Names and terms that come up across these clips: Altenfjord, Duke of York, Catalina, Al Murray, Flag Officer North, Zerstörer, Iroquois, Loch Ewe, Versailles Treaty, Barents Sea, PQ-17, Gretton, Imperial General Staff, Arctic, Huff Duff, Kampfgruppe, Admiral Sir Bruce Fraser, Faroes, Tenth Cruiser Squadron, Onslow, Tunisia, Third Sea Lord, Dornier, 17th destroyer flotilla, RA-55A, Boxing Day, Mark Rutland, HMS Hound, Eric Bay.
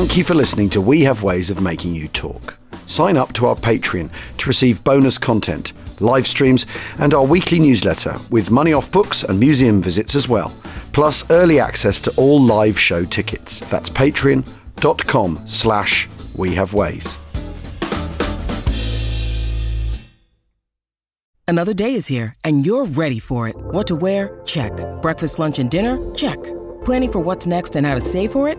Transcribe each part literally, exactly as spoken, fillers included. Thank you for listening to We Have Ways of Making You Talk. Sign up to our Patreon to receive bonus content, live streams, and our weekly newsletter with money off books and museum visits as well, plus early access to all live show tickets. That's patreon.com slash We Have Ways. Another day is here, and you're ready for it. What to wear? Check. Breakfast, lunch, and dinner? Check. Planning for what's next and how to save for it?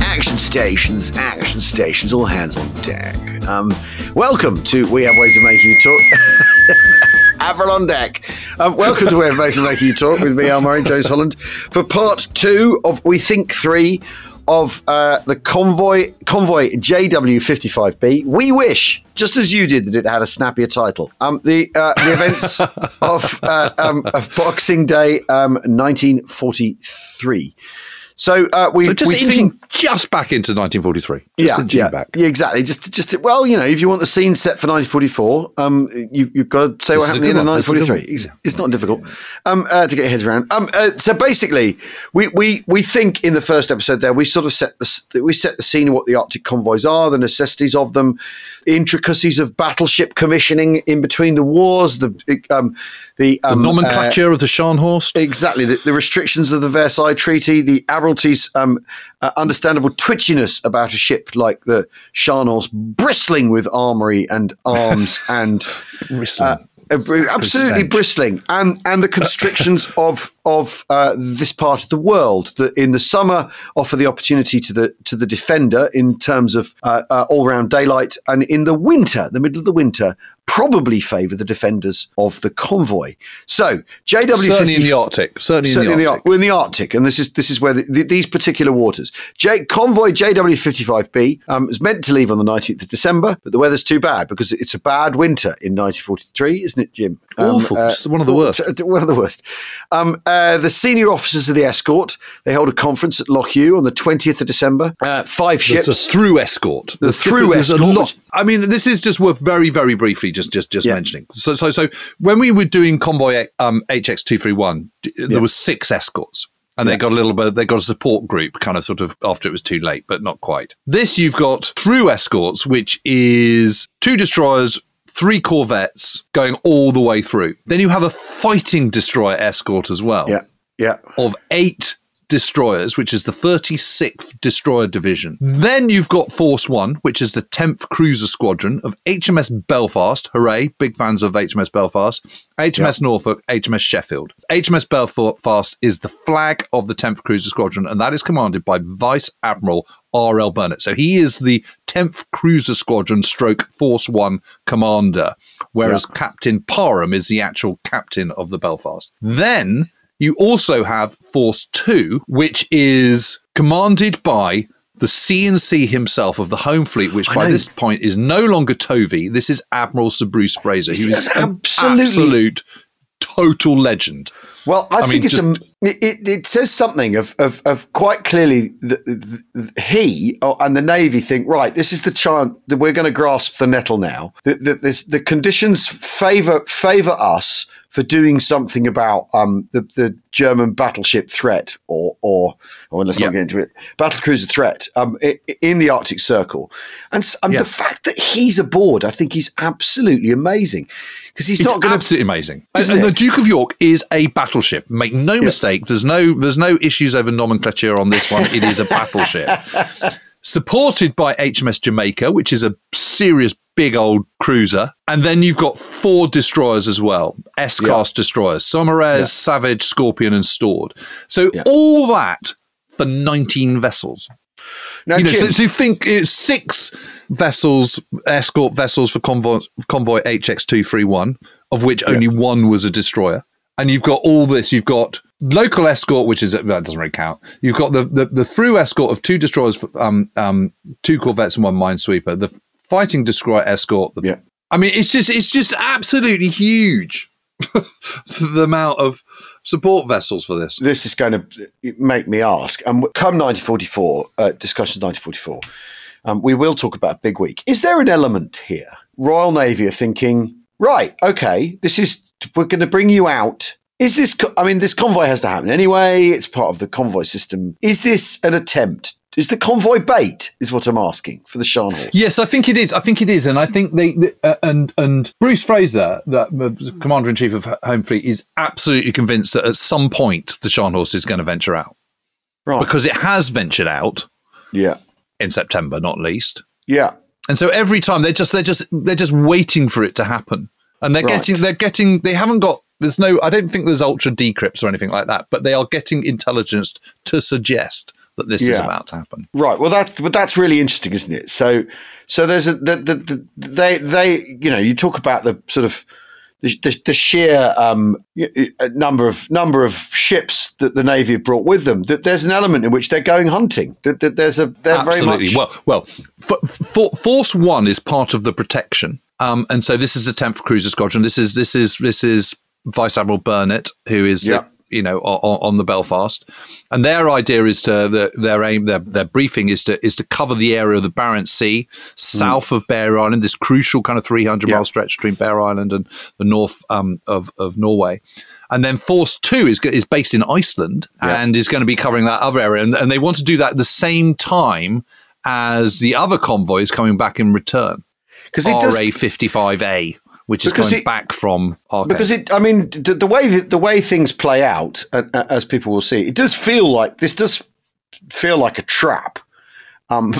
Action stations, action stations, all hands on deck. Um, welcome to We Have Ways of Making You Talk. Admiral on deck. Um, welcome to We Have Ways of Making You Talk with me, Al Murray, James Holland, for part two of we think three of uh, the convoy convoy J W fifty-five B. We wish, just as you did, that it had a snappier title. Um, the uh, the events of, uh, um, of Boxing Day, um, nineteen forty-three. So uh, we so just we inching think, just back into nineteen forty-three. Just yeah, inching yeah, back. Yeah, exactly. Just just well, you know, if you want the scene set for nineteen forty-four, um, you you've got to say this what happened in nineteen forty-three. It's, it's not difficult um, uh, to get your heads around. Um, uh, so basically, we, we we think in the first episode there we sort of set the we set the scene of what the Arctic convoys are, the necessities of them, intricacies of battleship commissioning in between the wars, the um, the, um, the nomenclature uh, of the Scharnhorst. Exactly. The, the restrictions of the Versailles Treaty. The Um, uh, understandable twitchiness about a ship like the Scharnhorst, bristling with armoury and arms and uh, absolutely bristling, and and the constrictions of of uh, this part of the world that in the summer offer the opportunity to the to the defender in terms of uh, uh, all round daylight, and in the winter, the middle of the winter, probably favour the defenders of the convoy. So J W fifty, certainly in the Arctic, certainly, certainly in the Arctic. We're in the Arctic, and this is this is where the, the, these particular waters. J, convoy J W fifty-five B um, is meant to leave on the nineteenth of December, but the weather's too bad because it's a bad winter in nineteen forty-three, isn't it, Jim? Um, Awful, uh, one of the worst. One of the worst. Um, uh, the senior officers of the escort, they held a conference at Loch Ewe on the twentieth of December. Uh, five ships. There's a through escort. There's, there's through escort. There's a lot. I mean, this is just worth very, very briefly. Just, just, just yeah. mentioning. So, so, so when we were doing convoy um, H X two thirty-one, there yeah. were six escorts, and yeah. they got a little bit. They got a support group, kind of, sort of, after it was too late, but not quite. This you've got through escorts, which is two destroyers, three corvettes, going all the way through. Then you have a fighting destroyer escort as well. Yeah, yeah, of eight destroyers, which is the thirty-sixth Destroyer Division. Then you've got Force One, which is the Tenth Cruiser Squadron of H M S Belfast. Hooray, big fans of H M S Belfast. H M S yeah. Norfolk, H M S Sheffield. H M S Belfast is the flag of the Tenth Cruiser Squadron, and that is commanded by Vice Admiral R L Burnett. So he is the tenth Cruiser Squadron stroke Force One commander, whereas yeah. Captain Parham is the actual captain of the Belfast. Then you also have Force two, which is commanded by the C and C himself of the Home Fleet, which I by know. this point is no longer Tovey. This is Admiral Sir Bruce Fraser, who is an absolute total legend. Well, I, I think mean, it's just- a, it, it says something of of, of quite clearly that he and the Navy think, right, this is the chance that we're going to grasp the nettle now. The, the, this, the conditions favor favor us for doing something about um, the, the German battleship threat, or or, or let's yep. not get into it, battlecruiser threat um, in, in the Arctic Circle. And, and yep. the fact that he's aboard, I think he's absolutely amazing. Because he's it's not going to absolutely amazing. And, and the Duke of York is a battleship. Make no yep. mistake, there's no there's no issues over nomenclature on this one. It is a battleship. Supported by H M S Jamaica, which is a serious big old cruiser. And then you've got four destroyers as well, S-class yeah. destroyers, Sommerez, yeah. Savage, Scorpion and Stord. So yeah. all that for nineteen vessels. Now, you know, Jim, so, so you think it's six vessels, escort vessels for convoy, convoy H X two thirty-one, of which only yeah. one was a destroyer. And you've got all this. You've got local escort, which is, that doesn't really count. You've got the, the, the through escort of two destroyers, um, um, two corvettes and one minesweeper. The fighting destroyer escort. The, yeah. I mean, it's just it's just absolutely huge. The amount of support vessels for this. This is going to make me ask. And um, come nineteen forty-four, uh, discussions nineteen forty-four, um, we will talk about a big week. Is there an element here? Royal Navy are thinking, right, okay, this is. We're going to bring you out. Is this, I mean, this convoy has to happen anyway. It's part of the convoy system. Is this an attempt? Is the convoy bait, is what I'm asking for the Scharnhorst? Yes, I think it is. I think it is. And I think they, they uh, and, and Bruce Fraser, the uh, Commander-in-Chief of Home Fleet, is absolutely convinced that at some point the Scharnhorst is going to venture out. Right. Because it has ventured out. Yeah. In September, not least. Yeah. And so every time they're just, they're just, they're just waiting for it to happen. And they're right. getting, they're getting, they haven't got, there's no, I don't think there's ultra decrypts or anything like that, but they are getting intelligence to suggest that this yeah. is about to happen. Right. Well, that's, but that's really interesting, isn't it? So, so there's a, the, the, the, they, they, you know, you talk about the sort of, the, the, the sheer um, number of number of ships that the Navy have brought with them, that there's an element in which they're going hunting. That, that there's a, they're absolutely. very much. Well, well, for, for, Force One is part of the protection. Um, and so this is the Tenth Cruiser Squadron. This is this is this is Vice Admiral Burnett, who is yep. the, you know on, on the Belfast, and their idea is to the, their aim their their briefing is to is to cover the area of the Barents Sea south mm. of Bear Island, this crucial kind of three hundred yep. mile stretch between Bear Island and the north um, of of Norway. And then Force Two is is based in Iceland yep. and is going to be covering that other area, and, and they want to do that at the same time as the other convoys coming back in return. R A fifty-five A, which is going it, back from Arcade. Because it, I mean, the, the way the, the way things play out, uh, as people will see, it does feel like this does feel like a trap, um,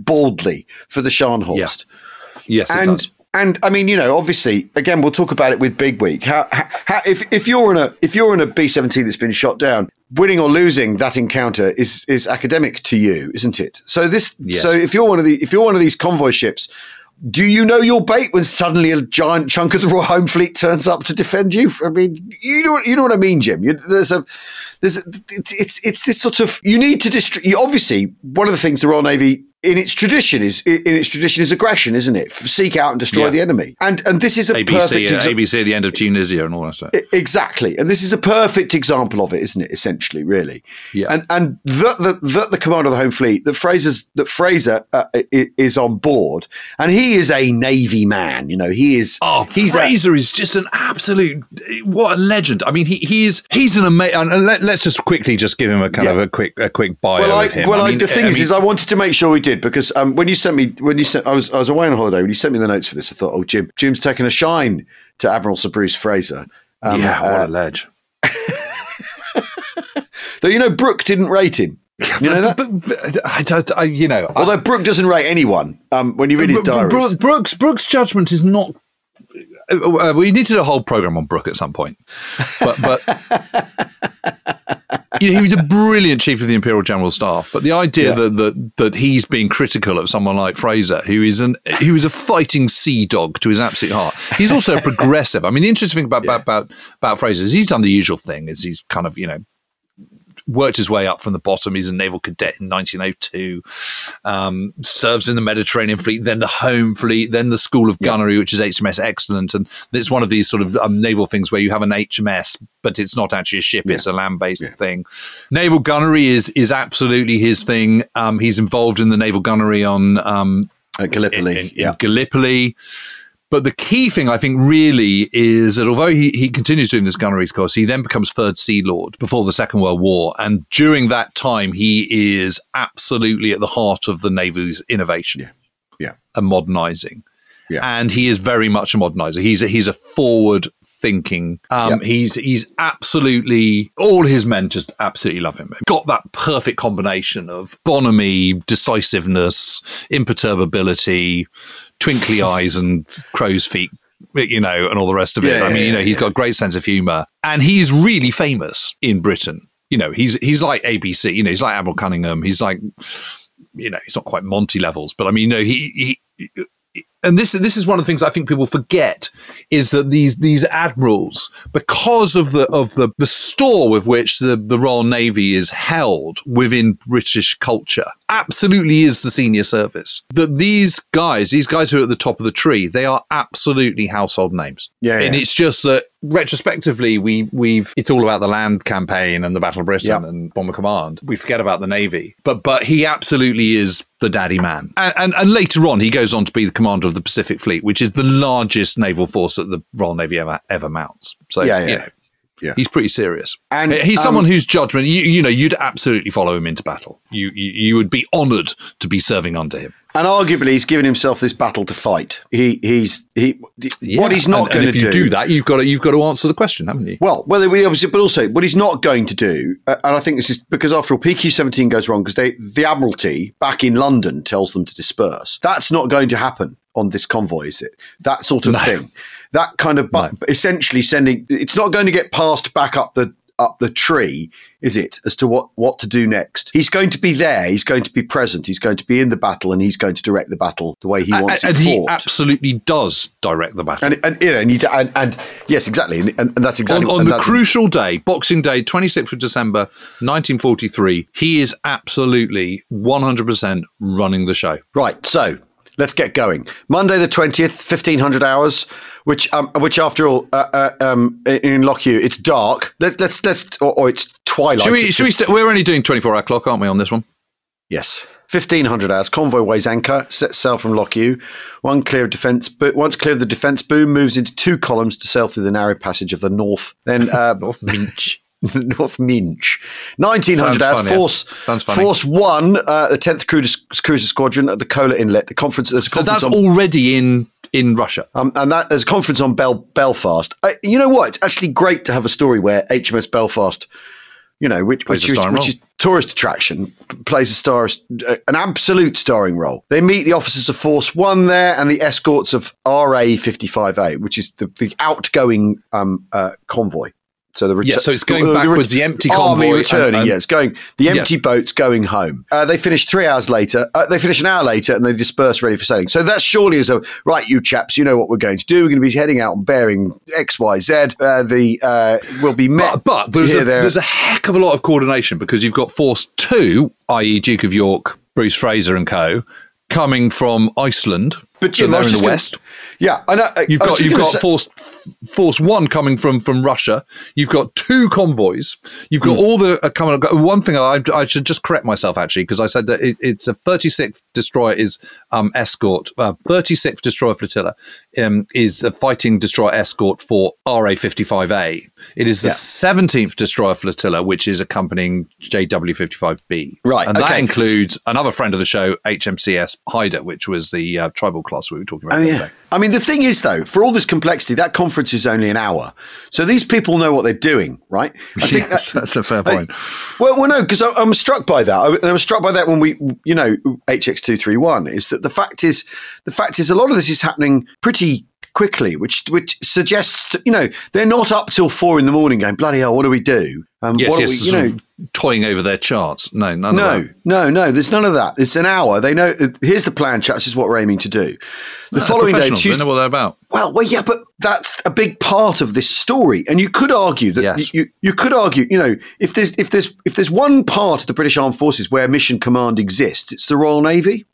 baldly for the Scharnhorst. Yeah. Yes, it and does. and I mean, you know, obviously, again, we'll talk about it with Big Week. How, how if if you're in a if you're in a B seventeen that's been shot down, winning or losing that encounter is is academic to you, isn't it? So this, yes. so if you're one of the if you're one of these convoy ships. Do you know your bait when suddenly a giant chunk of the Royal Home Fleet turns up to defend you? I mean, you know, you know what I mean, Jim. You, there's a, there's, a, it's, it's, it's this sort of. You need to dist- you Obviously, one of the things the Royal Navy, in its tradition, is in its tradition is aggression, isn't it? Seek out and destroy yeah. the enemy. And and this is a A B C, perfect exa- A B C at the end of Tunisia and all that stuff. Exactly, and this is a perfect example of it, isn't it? Essentially, really. Yeah. And and that the, the, the commander of the Home Fleet, that Fraser's that Fraser uh, is on board, and he. He is a Navy man, you know. He is. Oh, he's Fraser a, is just an absolute what a legend. I mean, he he is he's an amazing. Let, let's just quickly just give him a kind yeah. of a quick a quick bio well, I, of him. Well, I mean, I, the thing I is, mean, is I wanted to make sure we did because um, when you sent me when you sent I was I was away on holiday when you sent me the notes for this, I thought, oh, Jim Jim's taken a shine to Admiral Sir Bruce Fraser. Um, yeah, what uh, a ledge. Though you know, Brooke didn't rate him. You know that? But, but, I don't, I, you know, although I, Brooke doesn't rate anyone um, when you read his diaries. Brooke, Brooke's, Brooke's judgment is not... Uh, we need to do a whole programme on Brooke at some point. But, but you know, he was a brilliant chief of the Imperial General Staff, but the idea yeah. that, that that he's being critical of someone like Fraser, who is an who is a fighting sea dog to his absolute heart. He's also a progressive. I mean, the interesting thing about, yeah. about, about, about Fraser is he's done the usual thing, is he's kind of, you know, worked his way up from the bottom. He's a naval cadet in nineteen oh two, um, serves in the Mediterranean Fleet, then the Home Fleet, then the School of Gunnery, yeah. which is H M S Excellent. And it's one of these sort of um, naval things where you have an H M S, but it's not actually a ship, yeah. it's a land-based yeah. thing. Naval Gunnery is is absolutely his thing. Um, he's involved in the Naval Gunnery on um, At Gallipoli. In, in, yeah. in Gallipoli. But the key thing, I think, really is that although he, he continues doing this gunnery course, he then becomes Third Sea Lord before the Second World War. And during that time, he is absolutely at the heart of the Navy's innovation yeah. Yeah. and modernising. Yeah. And he is very much a moderniser. He's a, he's a forward thinking. Um, yep. He's he's absolutely, all his men just absolutely love him. Got that perfect combination of bonhomie, decisiveness, imperturbability, twinkly eyes and crow's feet, you know, and all the rest of it. Yeah, I mean, yeah, you know, yeah, he's yeah. got a great sense of humour. And he's really famous in Britain. You know, he's he's like A B C, you know, he's like Admiral Cunningham. He's like, you know, he's not quite Monty levels, but I mean, you know, he... he, he And this this is one of the things I think people forget, is that these these admirals, because of the of the, the store with which the, the Royal Navy is held within British culture, absolutely is the senior service. That these guys, these guys who are at the top of the tree, they are absolutely household names. Yeah, and yeah. it's just that retrospectively, we we've it's all about the land campaign and the Battle of Britain yep. and Bomber Command. We forget about the Navy, but but he absolutely is the daddy man. And, and and later on, he goes on to be the commander of the Pacific Fleet, which is the largest naval force that the Royal Navy ever ever mounts. So yeah, yeah, you know, yeah. he's pretty serious, and he's um, someone whose judgment you you know you'd absolutely follow him into battle. You you, you would be honoured to be serving under him. And arguably, he's given himself this battle to fight. He, he's, he. Yeah. What he's not going to do. If you do that, you've got to, you've got to answer the question, haven't you? Well, well, we obviously, but also, what he's not going to do, uh, and I think this is because, after all, P Q seventeen goes wrong because they, the Admiralty back in London tells them to disperse. That's not going to happen on this convoy, is it? That sort of no. thing. That kind of, but no. essentially sending. It's not going to get passed back up the. up the tree, is it, as to what, what to do next. He's going to be there. He's going to be present. He's going to be in the battle, and he's going to direct the battle the way he wants and, it and fought. And he absolutely does direct the battle. And, and you know, and, he, and, and yes, exactly. And, and that's exactly... On, on the crucial day, Boxing Day, twenty-sixth of December, nineteen forty-three, he is absolutely one hundred percent running the show. Right, so... let's get going. Monday the twentieth, fifteen hundred hours. Which, um, which after all, uh, uh, um, in Loch Ewe, it's dark. Let's let's let's, or, or it's twilight. Should we? It's should we st- we're only doing twenty-four hour clock, aren't we, on this one? Yes, fifteen hundred hours. Convoy weighs anchor, sets sail from Loch Ewe. One clear of defence, but once clear of the defence boom, moves into two columns to sail through the narrow passage of the North. Then uh, North Minch. North Minch, nineteen hundred hours, fun, Force yeah. Force One, uh, the Tenth Cruiser, Cruiser Squadron at the Kola Inlet. The conference, there's a so conference that's on, already in, in Russia, um, and that there's a conference on Bel- Belfast. I, you know what? It's actually great to have a story where H M S Belfast, you know, which which, which, which is tourist attraction, plays a star, uh, an absolute starring role. They meet the officers of Force One there and the escorts of R A fifty-five A, which is the, the outgoing um, uh, convoy. So the ret- yeah, so it's going the, backwards. The, the empty convoy returning. Um, yeah, it's going. The empty yeah. boats going home. Uh, they finish three hours later. Uh, they finish an hour later, and they disperse ready for sailing. So that surely is a right. You chaps, you know what we're going to do. We're going to be heading out on bearing X, Y, Z. Uh, the uh, we'll be met. But, but there's, here, a, there. there's a heck of a lot of coordination because you've got Force Two, that is, Duke of York, Bruce Fraser and co, coming from Iceland. But you so know, in the gonna, west, yeah, I know. You've got you've got say- force force one coming from, from Russia. You've got two convoys. You've got mm. all the uh, coming. One thing I, I should just correct myself actually because I said that it, it's a thirty-sixth destroyer is um, escort. Uh, thirty-sixth destroyer flotilla um, is a fighting destroyer escort for R A fifty-five A. It is the yeah. seventeenth destroyer flotilla, which is accompanying J W fifty-five B. Right, and okay. that includes another friend of the show, H M C S Hyder, which was the uh, tribal class. We were talking about. Oh, yeah. I mean, the thing is, though, for all this complexity, that conference is only an hour, so these people know what they're doing, right? I think yes, that, that's a fair point. I, well, well, no, because I'm struck by that. I, and I was struck by that when we, you know, H X two thirty-one is that the fact is, the fact is, a lot of this is happening pretty quickly, which which suggests, you know, they're not up till four in the morning going, bloody hell, what do we do? Um, yes, what yes, we, you know, toying over their charts. No, none no, of that. No, no, no. There's none of that. It's an hour. They know. Here's the plan, chaps. This is what we're aiming to do. The no, following day, Tuesday. They know what they're about. Well, well, yeah, but that's a big part of this story, and you could argue that yes. you you could argue, you know, if there's if there's if there's one part of the British Armed Forces where Mission Command exists, it's the Royal Navy.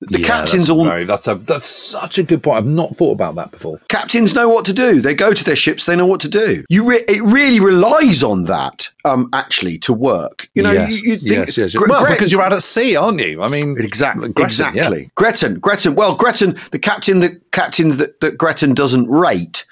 The yeah, captains that's all. Very, that's a that's such a good point. I've not thought about that before. Captains know what to do. They go to their ships. They know what to do. You re- it really relies on that um, actually to work. You know, yes, you, you think, yes, yes, yes. Gre- well, because you're out at sea, aren't you? I mean, exactly, Gretton, exactly. Yeah. Gretton, Gretton. Well, Gretton, the captain, the captain that, that Gretton doesn't rate.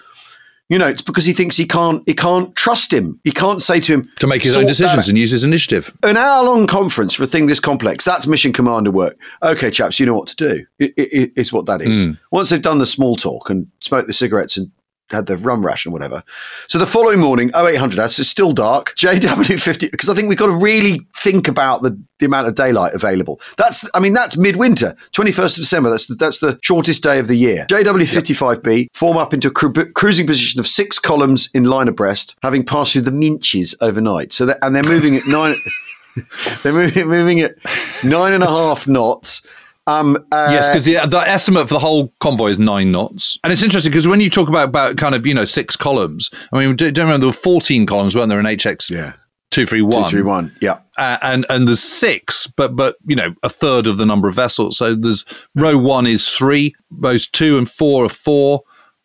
You know, it's because he thinks he can't he can't trust him. He can't say to him... To make his own decisions and use his initiative. An hour-long conference for a thing this complex, that's mission commander work. Okay, chaps, you know what to do. It, it, it's what that is. Mm. Once they've done the small talk and smoked the cigarettes and had their rum ration or whatever. So the following morning, oh eight hundred hours, it's still dark, J W fifty, because I think we've got to really think about the, the amount of daylight available. That's, I mean, that's midwinter, twenty-first of December. That's the, that's the shortest day of the year. J W fifty-five B yep. form up into a cru- cruising position of six columns in line abreast, having passed through the Minches overnight. So that, and they're moving at nine, they're moving, moving at nine and a half knots. Um, uh, yes, because the, the estimate for the whole convoy is nine knots. And it's interesting because when you talk about, about kind of, you know, six columns, I mean, don't remember there were fourteen columns, weren't there, in H X yeah. two thirty-one? two thirty-one, yeah. Uh, and, and there's six, but, but, you know, a third of the number of vessels. So there's row one is three, rows two and four are four.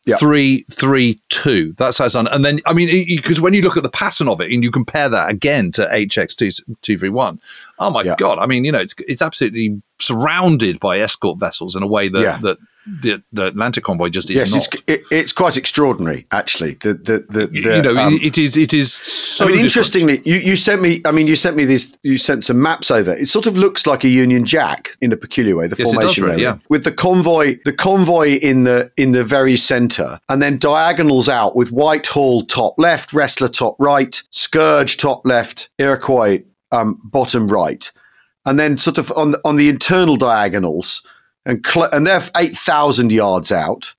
Yep. Three, three, two. That's how it's done. And then, I mean, because when you look at the pattern of it and you compare that again to H X two thirty-one, oh my yep. God. I mean, you know, it's it's absolutely surrounded by escort vessels in a way that, yeah. that the, the Atlantic convoy just is yes, not. Yes, it's, it, it's quite extraordinary, actually. The, the, the, the, you know, um, it is It is so I mean, different. Interestingly, you, you sent me, I mean, you sent me this, you sent some maps over. It sort of looks like a Union Jack in a peculiar way, the yes, formation there, really, yeah. with the convoy, the convoy in the, in the very centre, and then diagonals out with Whitehall top left, Wrestler top right, Scourge top left, Iroquois um, bottom right. And then sort of on the, on the internal diagonals, and cl- and they're eight thousand yards out.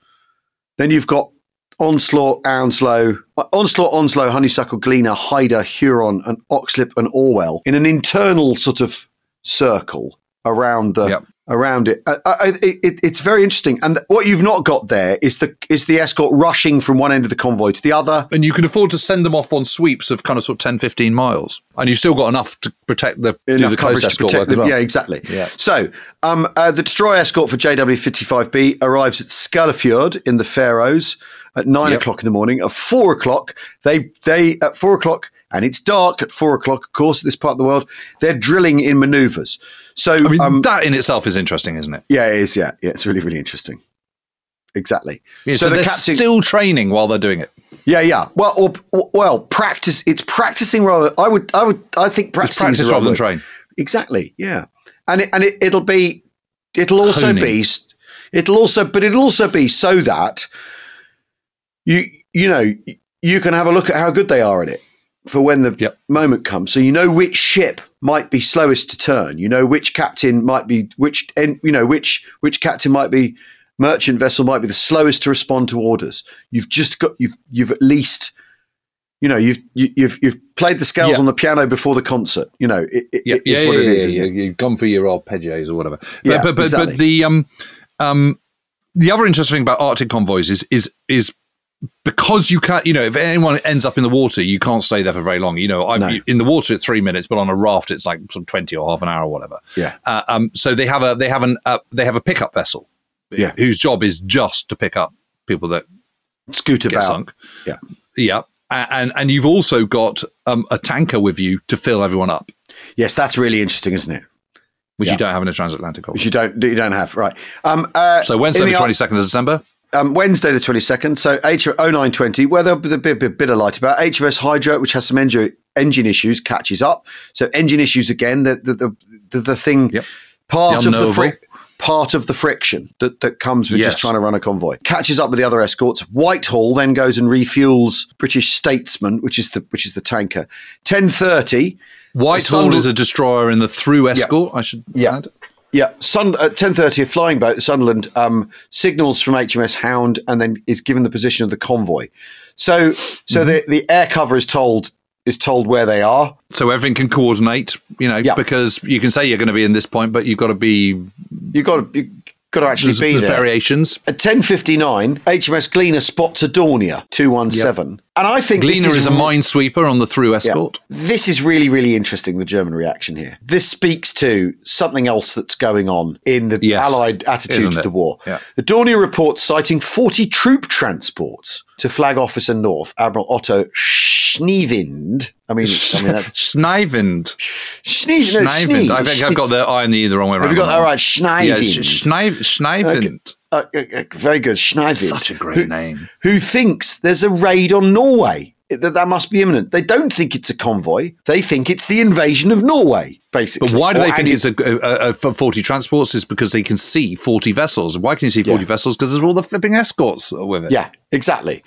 Then you've got Onslaught, Onslow, Onslaught, Onslow, Honeysuckle, Gleaner, Hyder, Huron, and Oxlip and Orwell in an internal sort of circle around the yep. around it. I, I, it. It's very interesting. And what you've not got there is the is the escort rushing from one end of the convoy to the other. And you can afford to send them off on sweeps of kind of sort of ten, fifteen miles. And you've still got enough to protect the, do the coverage to protect them. Well. Yeah, exactly. Yeah. So um, uh, the destroyer escort for J W fifty-five B arrives at Skálafjörð in the Faroes at nine yep. o'clock in the morning. At four o'clock, they they at four o'clock, and it's dark at four o'clock. Of course, in this part of the world, they're drilling in manoeuvres. So I mean, um, that in itself is interesting, isn't it? Yeah, it is. Yeah, yeah, it's really, really interesting. Exactly. Yeah, so so the they're captain- still training while they're doing it. Yeah, yeah. Well, or, or, well, practice. It's practicing rather. I would, I would, I think practicing practice is rather than train. Exactly. Yeah, and it, and it, it'll be, it'll also Honing. be, it'll also, but it'll also be so that. You you know, you can have a look at how good they are at it for when the yep. moment comes. So you know which ship might be slowest to turn. You know which captain might be which and you know which which captain might be merchant vessel might be the slowest to respond to orders. You've just got you've you've at least you know you've you, you've you've played the scales yeah. on the piano before the concert. You know it, it, yeah. it's yeah, what yeah, it yeah, is. Yeah. It? You've gone for your arpeggios or whatever. But yeah, but, but, exactly. but the um um the other interesting thing about Arctic convoys is is is. Because you can't, you know, if anyone ends up in the water, you can't stay there for very long. You know, I've, no. in the water it's three minutes, but on a raft it's like some twenty or half an hour or whatever. Yeah. Uh, um. So they have a they have an uh, they have a pickup vessel, yeah. whose job is just to pick up people that scoot about. Get sunk. Yeah. Yeah. And and you've also got um, a tanker with you to fill everyone up. Yes, that's really interesting, isn't it? Which yeah. you don't have in a transatlantic. Which you don't you don't have right. Um. Uh, so Wednesday the twenty second of December. Um, Wednesday the twenty-second, so oh nine twenty, where there'll be a bit, bit, bit of light about. H M S Hydra, which has some engine, engine issues, catches up. So engine issues again, the the the, the, the thing, yep. part, the of the fric- part of the friction that, that comes with yes. just trying to run a convoy. Catches up with the other escorts. Whitehall then goes and refuels British Statesman, which is the which is the tanker. ten thirty. Whitehall is a destroyer in the through escort, yep. I should yep. add. Yeah, Sun at ten thirty, a flying boat, the Sunderland, um, signals from H M S Hound and then is given the position of the convoy. So so mm-hmm. the, the air cover is told is told where they are. So everything can coordinate, you know, yeah. because you can say you're going to be in this point, but you've got to be... You've got to, you've got to actually there's, be there's there. Variations. At ten fifty-nine, H M S Gleaner spots a Dornier two one seven. Yep. And I think Gleaner is, is a minesweeper on the through escort. Yeah. This is really, really interesting, the German reaction here. This speaks to something else that's going on in the yes, Allied attitude to the war. Yeah. The Dornier report citing forty troop transports to Flag Officer North, Admiral Otto Schniewind. I mean, I mean that's... Schniewind. Schniewind. No, Schniewind. I think Schnie- I've got the I and the E the wrong way around. Have you got that right? Schniewind. Yeah, Schniewind. Schniewind. Uh, uh, uh, very good. Schniewind. Such a great who, name. Who thinks there's a raid on Norway, that that must be imminent. They don't think it's a convoy. They think it's the invasion of Norway, basically. But why do or they think any- it's a, a, a forty transports? Is because they can see forty vessels. Why can you see forty yeah. vessels? Because there's all the flipping escorts with it. Yeah, exactly.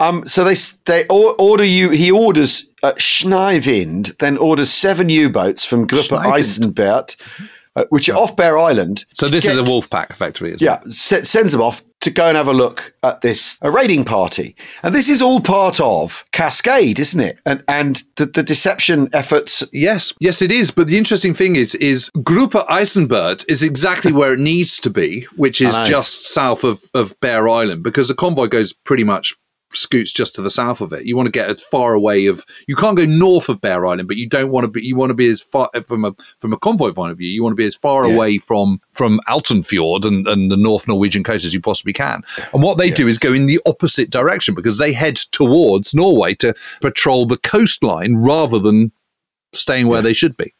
Um, so they they order you. He orders uh, Schniewind, then orders seven U-boats from Gruppe Eisenbert. Uh, which are off Bear Island. So this get, is a wolf pack, effectively. Isn't yeah, it? Se- sends them off to go and have a look at this a raiding party. And this is all part of Cascade, isn't it? And and the, the deception efforts. Yes, yes, it is. But the interesting thing is, is Gruppe Eisenbert is exactly where it needs to be, which is just south of, of Bear Island, because the convoy goes pretty much... scoots just to the south of it. You want to get as far away of, you can't go north of Bear Island, but you don't want to be, you want to be as far from a from a convoy point of view, you want to be as far yeah. away from from Altenfjord and, and the North Norwegian coast as you possibly can. And what they yeah. do is go in the opposite direction, because they head towards Norway to patrol the coastline rather than staying where yeah. they should be.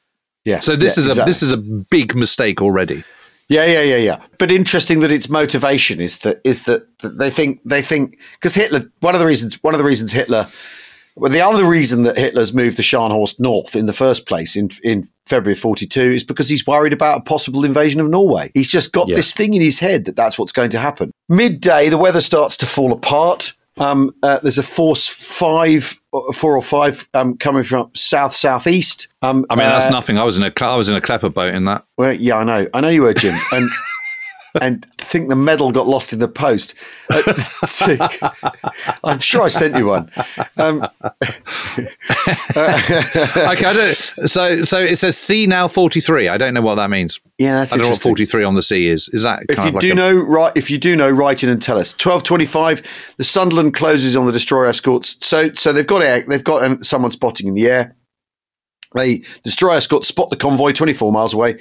Yeah. So this yeah, is exactly. a this is a big mistake already. Yeah, yeah, yeah, yeah. But interesting that its motivation is that is that they think they think because Hitler. One of the reasons. One of the reasons Hitler. Well, the other reason that Hitler's moved the Scharnhorst north in the first place in in February forty-two is because he's worried about a possible invasion of Norway. He's just got yeah. this thing in his head that that's what's going to happen. Midday, the weather starts to fall apart. Um, uh, there's a force five, four or five um, coming from south southeast. Um, I mean, that's uh, nothing. I was in a I was in a Cleopatra boat in that. Well, yeah, I know, I know you were, Jim, and and I think the medal got lost in the post. Uh, two, I'm sure I sent you one. Um, uh, okay, I don't, so so it says sea now forty-three. I don't know what that means. Yeah, that's I don't know what forty-three on the sea is. Is that if you like do a- know, right? If you do know, write in and tell us. twelve twenty-five, the Sunderland closes on the destroyer escorts. So, so they've got air, they've got someone spotting in the air. They destroyer escorts spot the convoy twenty-four miles away.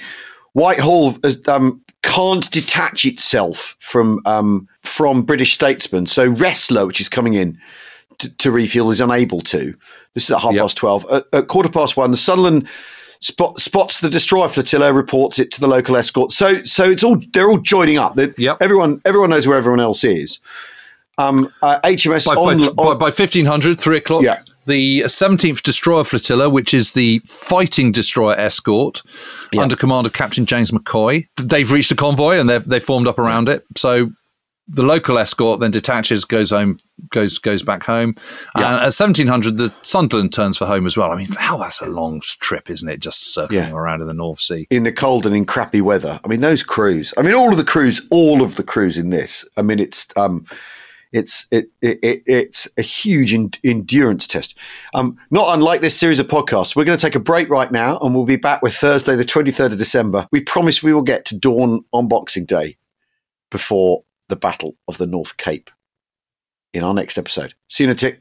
Whitehall um, can't detach itself from um, from British statesmen. So Ressler, which is coming in to, to refuel, is unable to. This is at half yep. past twelve. At, at quarter past one, the Sunderland. Spot, spots the destroyer flotilla, reports it to the local escort. So, so it's all they're all joining up. Yep. Everyone, everyone knows where everyone else is. Um, uh, H M S by, on, by, on, by, by fifteen hundred, three o'clock. Yeah. The seventeenth Destroyer Flotilla, which is the fighting destroyer escort yeah. under command of Captain James McCoy, they've reached the convoy and they've they formed up around it. So the local escort then detaches, goes home, goes goes back home. Yeah. And at seventeen hundred, the Sunderland turns for home as well. I mean, wow, that's a long trip, isn't it? Just circling yeah. around in the North Sea. In the cold and in crappy weather. I mean, those crews. I mean, all of the crews, all of the crews in this. I mean, it's... um. It's it, it, it it's a huge in, endurance test. Um, not unlike this series of podcasts, we're going to take a break right now, and we'll be back with Thursday, the twenty-third of December. We promise we will get to dawn on Boxing Day before the Battle of the North Cape in our next episode. See you in a tick.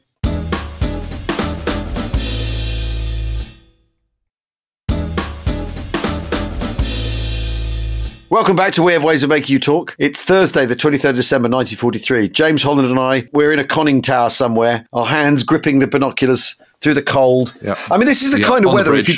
Welcome back to We Have Ways of Making You Talk. It's Thursday, the twenty-third of December, nineteen forty-three. James Holland and I, we're in a conning tower somewhere, our hands gripping the binoculars through the cold. Yep. I mean, this is the yep, kind of weather, if you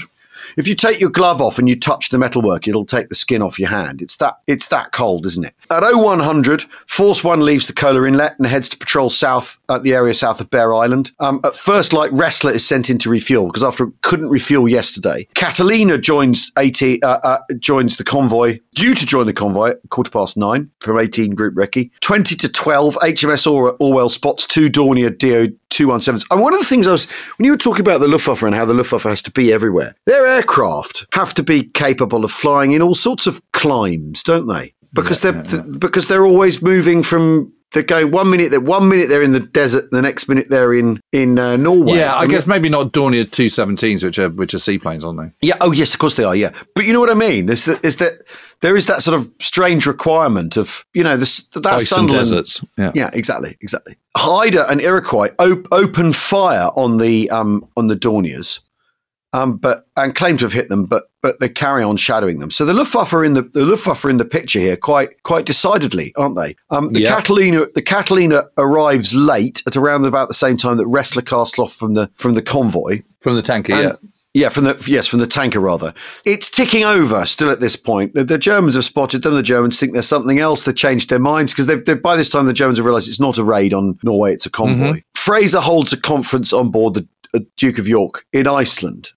if you take your glove off and you touch the metalwork, it'll take the skin off your hand. It's that it's that cold, isn't it? At oh one hundred, Force One leaves the Kola Inlet and heads to patrol south at the area south of Bear Island. Um, at first light, Wrestler is sent in to refuel because after it couldn't refuel yesterday. Catalina joins eighteen, uh, uh, joins the convoy, due to join the convoy at quarter past nine from eighteen Group Recce. twenty to twelve, H M S or- Orwell spots two Dornier D O two seventeens. And one of the things I was, when you were talking about the Luftwaffe and how the Luftwaffe has to be everywhere, their aircraft have to be capable of flying in all sorts of climbs, don't they? Because yeah, they're yeah, yeah. because they're always moving from they're going one minute that one minute they're in the desert, the next minute they're in in uh, Norway. Yeah, I, I mean, guess maybe not Dornier two seventeens, which are which are seaplanes, aren't they? Yeah. Oh, yes, of course they are. Yeah, but you know what I mean. There's the, is that there is that sort of strange requirement of you know this that Sunderland deserts. Yeah. yeah, exactly, exactly. Hyder and Iroquois op- open fire on the um on the Dorniers. Um, but and claim to have hit them, but but they carry on shadowing them. So the Luftwaffe are in the the Luftwaffe are in the picture here quite quite decidedly, aren't they? Um, the yep. Catalina the Catalina arrives late at around about the same time that Wrestler casts off from the from the convoy from the tanker. And, yeah, yeah, from the yes from the tanker rather. It's ticking over still at this point. The, the Germans have spotted them. The Germans think there's something else. They changed their minds because they've, they've by this time the Germans have realised it's not a raid on Norway. It's a convoy. Mm-hmm. Fraser holds a conference on board the uh, Duke of York in Iceland.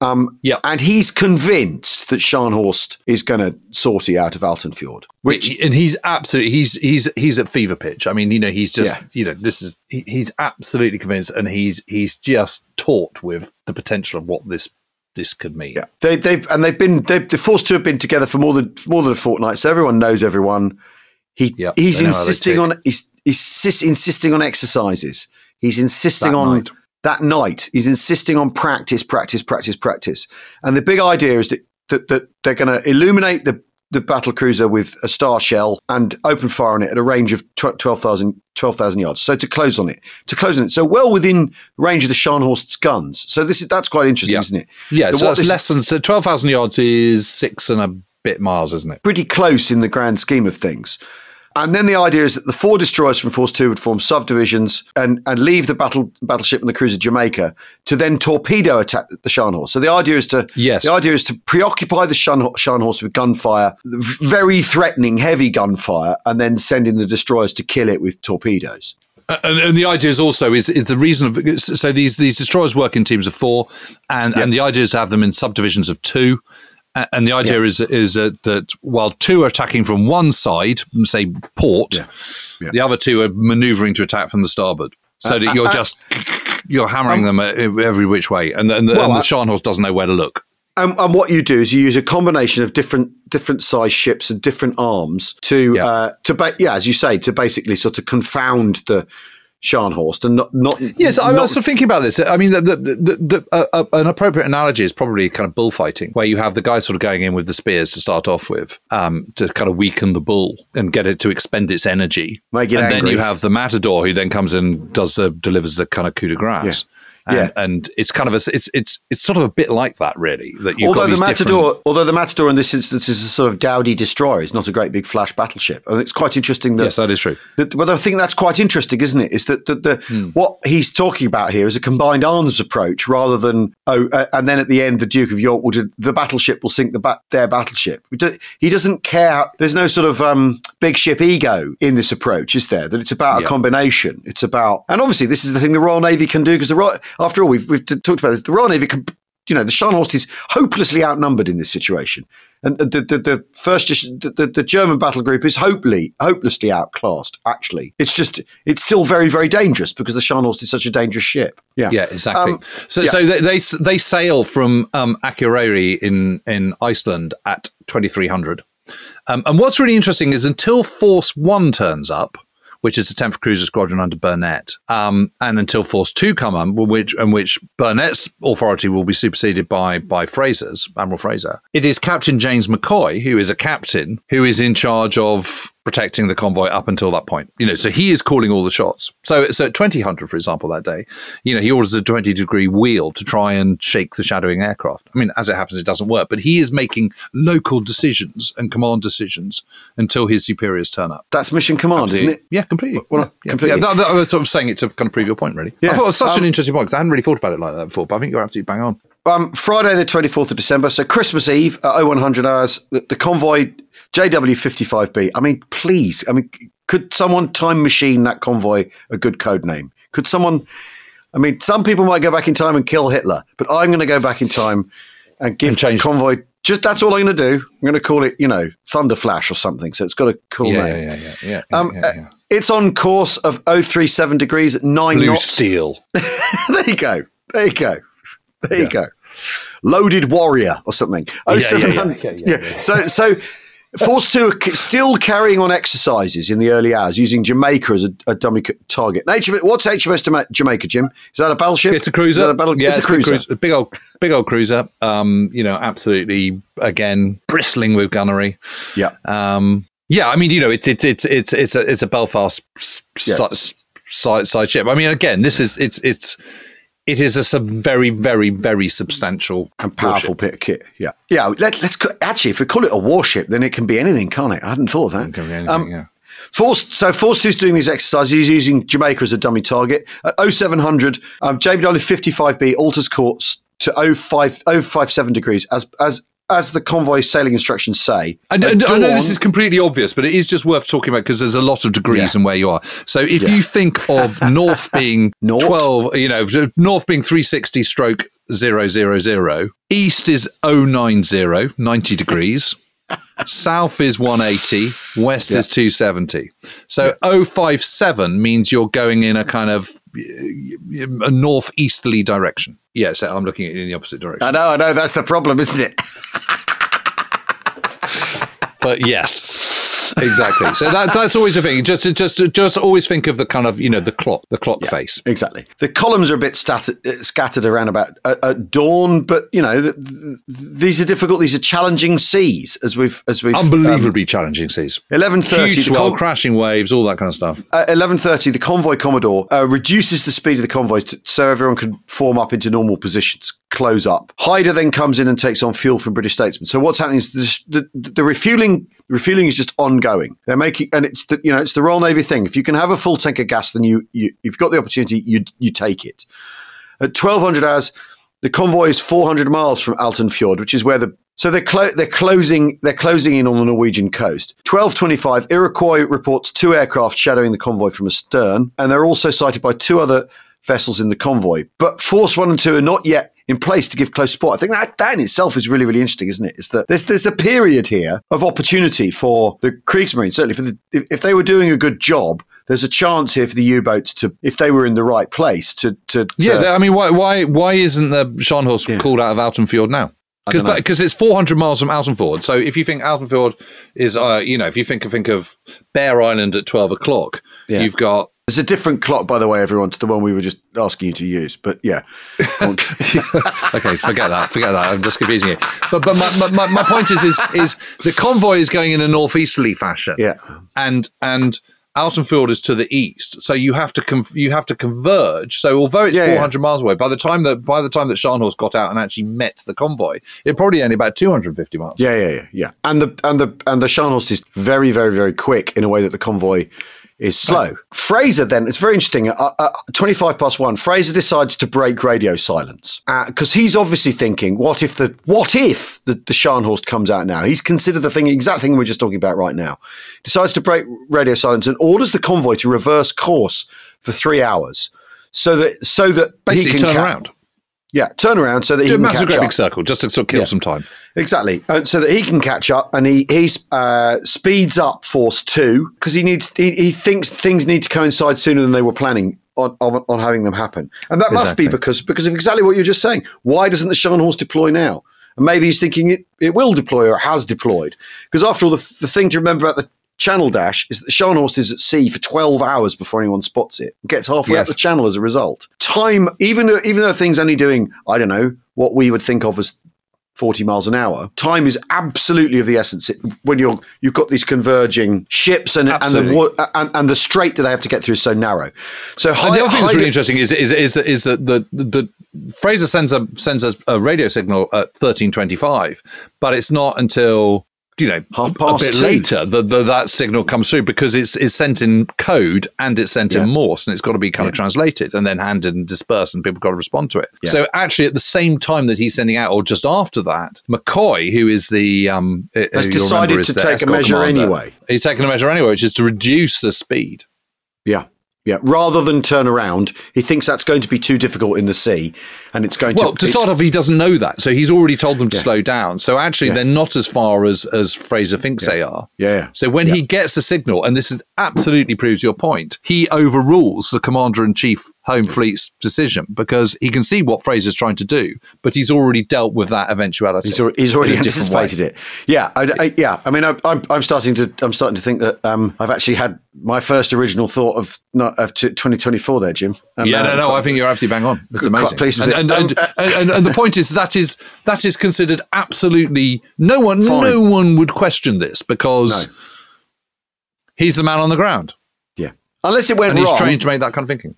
Um, yep. And he's convinced that Scharnhorst is going to sortie out of Altenfjord. Which and he's absolutely he's he's he's at fever pitch. I mean, you know, he's just yeah. you know this is he, he's absolutely convinced, and he's he's just taut with the potential of what this this could mean. Yeah. They, they've and they've been they've, the force two have been together for more than more than a fortnight, so everyone knows everyone. He yep, he's insisting on he's, he's insisting on exercises. He's insisting that on. Night. That night, he's insisting on practice, practice, practice, practice. And the big idea is that that, that they're going to illuminate the, the battle cruiser with a star shell and open fire on it at a range of twelve thousand yards. So to close on it, to close on it. So well within range of the Scharnhorst's guns. So this is that's quite interesting, yeah. isn't it? Yeah, the, so that's this, less than so twelve thousand yards is six and a bit miles, isn't it? Pretty close in the grand scheme of things. And then the idea is that the four destroyers from Force two would form subdivisions and, and leave the battle battleship and the cruiser Jamaica to then torpedo attack the Scharnhorst. So the idea is to yes. the idea is to preoccupy the Scharnhorst with gunfire, very threatening, heavy gunfire, and then send in the destroyers to kill it with torpedoes. And, and the idea is also is, is the reason of, so these these destroyers work in teams of four, and, yep. and the idea is to have them in subdivisions of two. And the idea yeah. is is uh, that while two are attacking from one side, say port, yeah. Yeah. the other two are manoeuvring to attack from the starboard, so uh, that you're uh, just uh, you're hammering um, them every which way, and the, and the, well, and the Scharnhorst doesn't know where to look. And, and what you do is you use a combination of different different size ships and different arms to yeah. uh, to ba- yeah, as you say, to basically sort of confound the Scharnhorst and not not yes I was not, also thinking about this. I mean the, the, the, the, uh, uh, an appropriate analogy is probably kind of bullfighting, where you have the guy sort of going in with the spears to start off with um, to kind of weaken the bull and get it to expend its energy, make it and angry. Then you have the matador who then comes and does the delivers the kind of coup de grace. yeah. And, yeah. and it's kind of a it's it's it's sort of a bit like that, really. That you've although got the matador, different... although the matador in this instance is a sort of dowdy destroyer, it's not a great big flash battleship. And it's quite interesting. That, yes, that is true. That, well, I think that's quite interesting, isn't it? Is that the, the mm. what he's talking about here is a combined arms approach rather than oh, uh, and then at the end the Duke of York will do, the battleship will sink the ba- their battleship. He doesn't care. There's no sort of um, big ship ego in this approach, is there? That it's about yeah. a combination. It's about and obviously this is the thing the Royal Navy can do because the Royal After all, we've we've talked about this. The Royal Navy, you know, the Scharnhorst is hopelessly outnumbered in this situation, and the the, the first the, the German battle group is hopefully hopelessly outclassed. Actually, it's just it's still very very dangerous because the Scharnhorst is such a dangerous ship. Yeah, yeah, exactly. Um, so yeah. so they, they they sail from um, Akureyri in in Iceland at twenty-three hundred, um, and what's really interesting is until Force One turns up, which is the Tenth Cruiser Squadron under Burnett, um, and until Force Two come on, which and which Burnett's authority will be superseded by by Fraser's, Admiral Fraser. It is Captain James McCoy, who is a captain, who is in charge of protecting the convoy up until that point. You know, so he is calling all the shots. So, so at twenty hundred, for example, that day, you know, he orders a twenty degree wheel to try and shake the shadowing aircraft. I mean, as it happens, it doesn't work, but he is making local decisions and command decisions until his superiors turn up. That's mission command, Absolutely. Isn't it? Yeah, completely. Well, yeah, completely. Yeah, I was sort of saying it to kind of prove your point, really. Yeah. I thought it was such um, an interesting point because I hadn't really thought about it like that before, but I think you're absolutely bang on. Um, Friday, the twenty-fourth of December, so Christmas Eve at oh one hundred hours, the, the convoy J W fifty-five B. I mean, please. I mean, could someone time machine that convoy a good code name? Could someone? I mean, some people might go back in time and kill Hitler, but I'm going to go back in time and give and change convoy. Just that's all I'm going to do. I'm going to call it, you know, Thunderflash or something. So it's got a cool yeah, name. Yeah, yeah, yeah. yeah, um, yeah, yeah. Uh, it's on course of oh three seven degrees at nine Blue knots. Steel. There you go. There you go. There yeah. you go. Loaded Warrior or something. Oh, yeah, yeah, yeah. Okay, yeah, yeah. yeah. So, so Force Two are still carrying on exercises in the early hours using Jamaica as a, a dummy target. Now, what's H M S Jamaica, Jim? Is that a battleship? It's a cruiser. A battle- yeah, it's, it's a cruiser. Big, cruiser. big old, big old cruiser. Um, you know, absolutely. Again, bristling with gunnery. Yeah. Um, yeah. I mean, you know, it's it's it's it's it's a it's a Belfast yeah. side side ship. I mean, again, this is it's it's. It is a sub- very, very, very substantial and powerful warship. Bit of kit. Yeah, yeah. Let, let's actually, if we call it a warship, then it can be anything, can't it? I hadn't thought of that. It can be anything, um, yeah. Force, so Force Two's doing these exercises. He's using Jamaica as a dummy target at oh seven hundred. Um, J W fifty-five B alters course to oh five, oh five seven degrees as as. As the convoy sailing instructions say. I know, I know this is completely obvious, but it is just worth talking about because there's a lot of degrees yeah. and where you are. So if yeah. you think of north being twelve, you know, north being three sixty stroke zero zero zero, east is oh nine zero, ninety degrees, south is one eighty, west yeah. is two seventy. So yeah. oh five seven means you're going in a kind of a northeasterly direction. Yeah, so I'm looking at it in the opposite direction. I know, I know. That's the problem, isn't it? But yes, exactly. So that, that's always the thing. Just, just, just always think of the kind of, you know, the clock, the clock yeah, face. Exactly. The columns are a bit stat- scattered around about at, at dawn, but you know, the, the, these are difficult. These are challenging seas, as we've, as we've unbelievably um, challenging seas. Eleven thirty, huge swell, con- crashing waves, all that kind of stuff. At Eleven thirty, the convoy commodore uh, reduces the speed of the convoy to, so everyone can form up into normal positions. Close up. Hyder then comes in and takes on fuel from British Statesman. So what's happening is the, the, the refueling refueling is just ongoing. They're making, and it's the, you know, it's the Royal Navy thing. If you can have a full tank of gas, then you, you you've got the opportunity. You you take it. At twelve hundred hours, the convoy is four hundred miles from Alton Fjord, which is where the so they're clo- they're closing they're closing in on the Norwegian coast. twelve twenty-five, Iroquois reports two aircraft shadowing the convoy from astern, and they're also sighted by two other vessels in the convoy. But Force One and Two are not yet in place to give close support. I think that, that in itself is really, really interesting, isn't it? It's that there's there's a period here of opportunity for the Kriegsmarine. Certainly, for the, if, if they were doing a good job, there's a chance here for the U-boats to, if they were in the right place, to to, to yeah. I mean, why why why isn't the Scharnhorst yeah. called out of Alton Fjord now? Because it's four hundred miles from Alton Fjord. So if you think Alton Fjord is, uh, you know, if you think of think of Bear Island at twelve o'clock, yeah. you've got. It's a different clock, by the way, everyone, to the one we were just asking you to use. But yeah, okay, forget that, forget that. I'm just confusing you. But but my, my, my point is is is the convoy is going in a northeasterly fashion. Yeah, and and Alton Fjord is to the east, so you have to com- you have to converge. So although it's yeah, four hundred yeah. miles away, by the time that by the time that Scharnhorst got out and actually met the convoy, it probably only about two hundred fifty miles. Yeah, yeah, yeah, yeah. And the and the and the Scharnhorst is very, very, very quick in a way that the convoy is slow. Oh. Fraser then, it's very interesting, at uh, uh, twenty-five past one, Fraser decides to break radio silence because uh, he's obviously thinking, what if the what if the, the Scharnhorst comes out now? He's considered the thing, exact thing we're just talking about right now. Decides to break radio silence and orders the convoy to reverse course for three hours so that so that basically he can turn ca- around. Yeah, turn around so that Do he can catch up. Do a massive big circle just to sort of kill yeah. some time. Exactly, and so that he can catch up, and he he uh, speeds up Force Two because he needs he, he thinks things need to coincide sooner than they were planning on on, on having them happen, and that exactly. must be because because of exactly what you're just saying. Why doesn't the Scharnhorst deploy now? And maybe he's thinking it, it will deploy or has deployed because after all, the, the thing to remember about the Channel Dash is that the Scharnhorst is at sea for twelve hours before anyone spots it. It gets halfway yes. up the channel as a result. Time, even though, even though things only doing, I don't know, what we would think of as forty miles an hour, time is absolutely of the essence when you're, you've got these converging ships and and the, and and the strait that they have to get through is so narrow. So hi- and the other thing hi- that's really interesting is is is, is that the, the Fraser sends a sends a radio signal at thirteen twenty-five, but it's not until you know, half past a bit two. later that that signal comes through, because it's it's sent in code and it's sent yeah. in Morse, and it's got to be kind yeah. of translated and then handed and dispersed, and people got to respond to it. Yeah. So actually, at the same time that he's sending out, or just after that, McCoy, who is the um, has decided to take a measure commander, anyway. He's taken a measure anyway, which is to reduce the speed. Yeah. Yeah, rather than turn around, he thinks that's going to be too difficult in the sea, and it's going well, to... Well, to start off, he doesn't know that, so he's already told them to yeah. slow down. So actually, yeah. they're not as far as, as Fraser thinks yeah. they are. Yeah. yeah. So when yeah. he gets the signal, and this is absolutely proves your point, he overrules the Commander-in-Chief Home Fleet's decision, because he can see what Fraser's trying to do, but he's already dealt with that eventuality. He's, al- he's already anticipated it. Yeah, I, I, yeah. I mean, I, I'm, I'm starting to, I'm starting to think that um, I've actually had my first original thought of not. Of twenty twenty-four there, Jim. Um, yeah, no, no, I think you're absolutely bang on. It's amazing. And, and, and, um, and, and, and the point is that is that is considered absolutely no one, fine. no one would question this, because no. he's the man on the ground. Yeah, unless it went and wrong. He's trained to make that kind of thinking.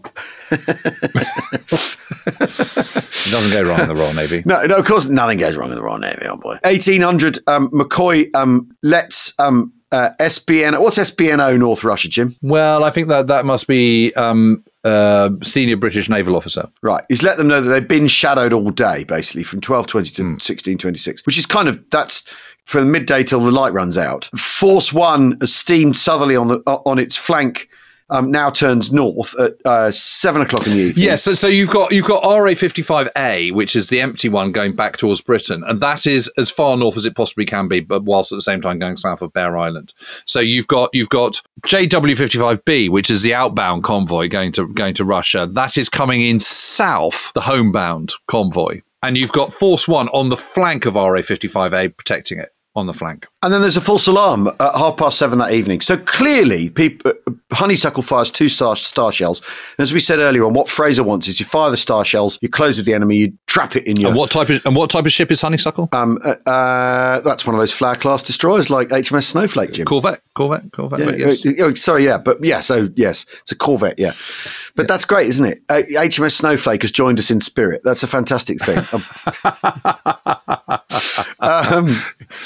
It doesn't go wrong in the Royal Navy. No, no, of course nothing goes wrong in the Royal Navy. Oh boy, eighteen hundred. Um, McCoy um, lets. Um, Uh, S B N O. What's S B N O North Russia, Jim? Well, I think that that must be um, uh, senior British naval officer. Right. He's let them know that they've been shadowed all day, basically, from twelve twenty to sixteen twenty-six, which is kind of, that's from midday till the light runs out. Force One has steamed southerly on the on its flank. Um, now turns north at uh, seven o'clock in the evening. Yeah, so, so you've got you've got R A fifty-five A, which is the empty one going back towards Britain, and that is as far north as it possibly can be, but whilst at the same time going south of Bear Island. So you've got you've got J W fifty-five B, which is the outbound convoy going to going to Russia. That is coming in south, the homebound convoy, and you've got Force One on the flank of R A fifty-five A protecting it. On the flank. And then there's a false alarm at half past seven that evening. So clearly, people, Honeysuckle fires two star, star shells. And as we said earlier on, what Fraser wants is you fire the star shells, you close with the enemy, you trap it in your... And what type of, and what type of ship is Honeysuckle? Um, uh, uh, that's one of those Flower-class destroyers like H M S Snowflake, Jim. Corvette, Corvette, Corvette, yeah, yes. Oh, sorry, yeah, but yeah, so yes, it's a Corvette, yeah. But yeah. that's great, isn't it? Uh, H M S Snowflake has joined us in spirit. That's a fantastic thing. um,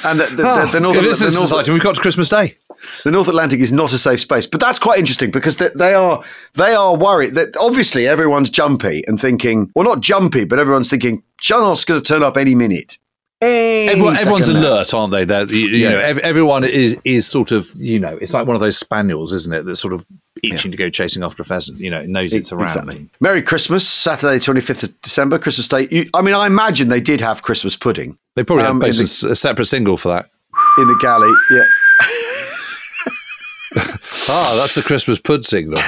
and The, the, oh, the, the North, it is the North Atlantic. We've got to Christmas Day. The North Atlantic is not a safe space, but that's quite interesting because they, they are they are worried that obviously everyone's jumpy and thinking, well, not jumpy, but everyone's thinking, Scharnhorst's going to turn up any minute. Any Everyone, everyone's now. alert, aren't they? They're, you, you yeah. know, ev- everyone is is sort of, you know, it's like one of those spaniels, isn't it? That's sort of itching yeah. to go chasing after a pheasant. You know, it knows it's around. Exactly. Merry Christmas, Saturday, twenty fifth of December, Christmas Day. You, I mean, I imagine they did have Christmas pudding. They probably um, had the, a separate single for that. In the galley, yeah. Ah, that's the Christmas pud signal.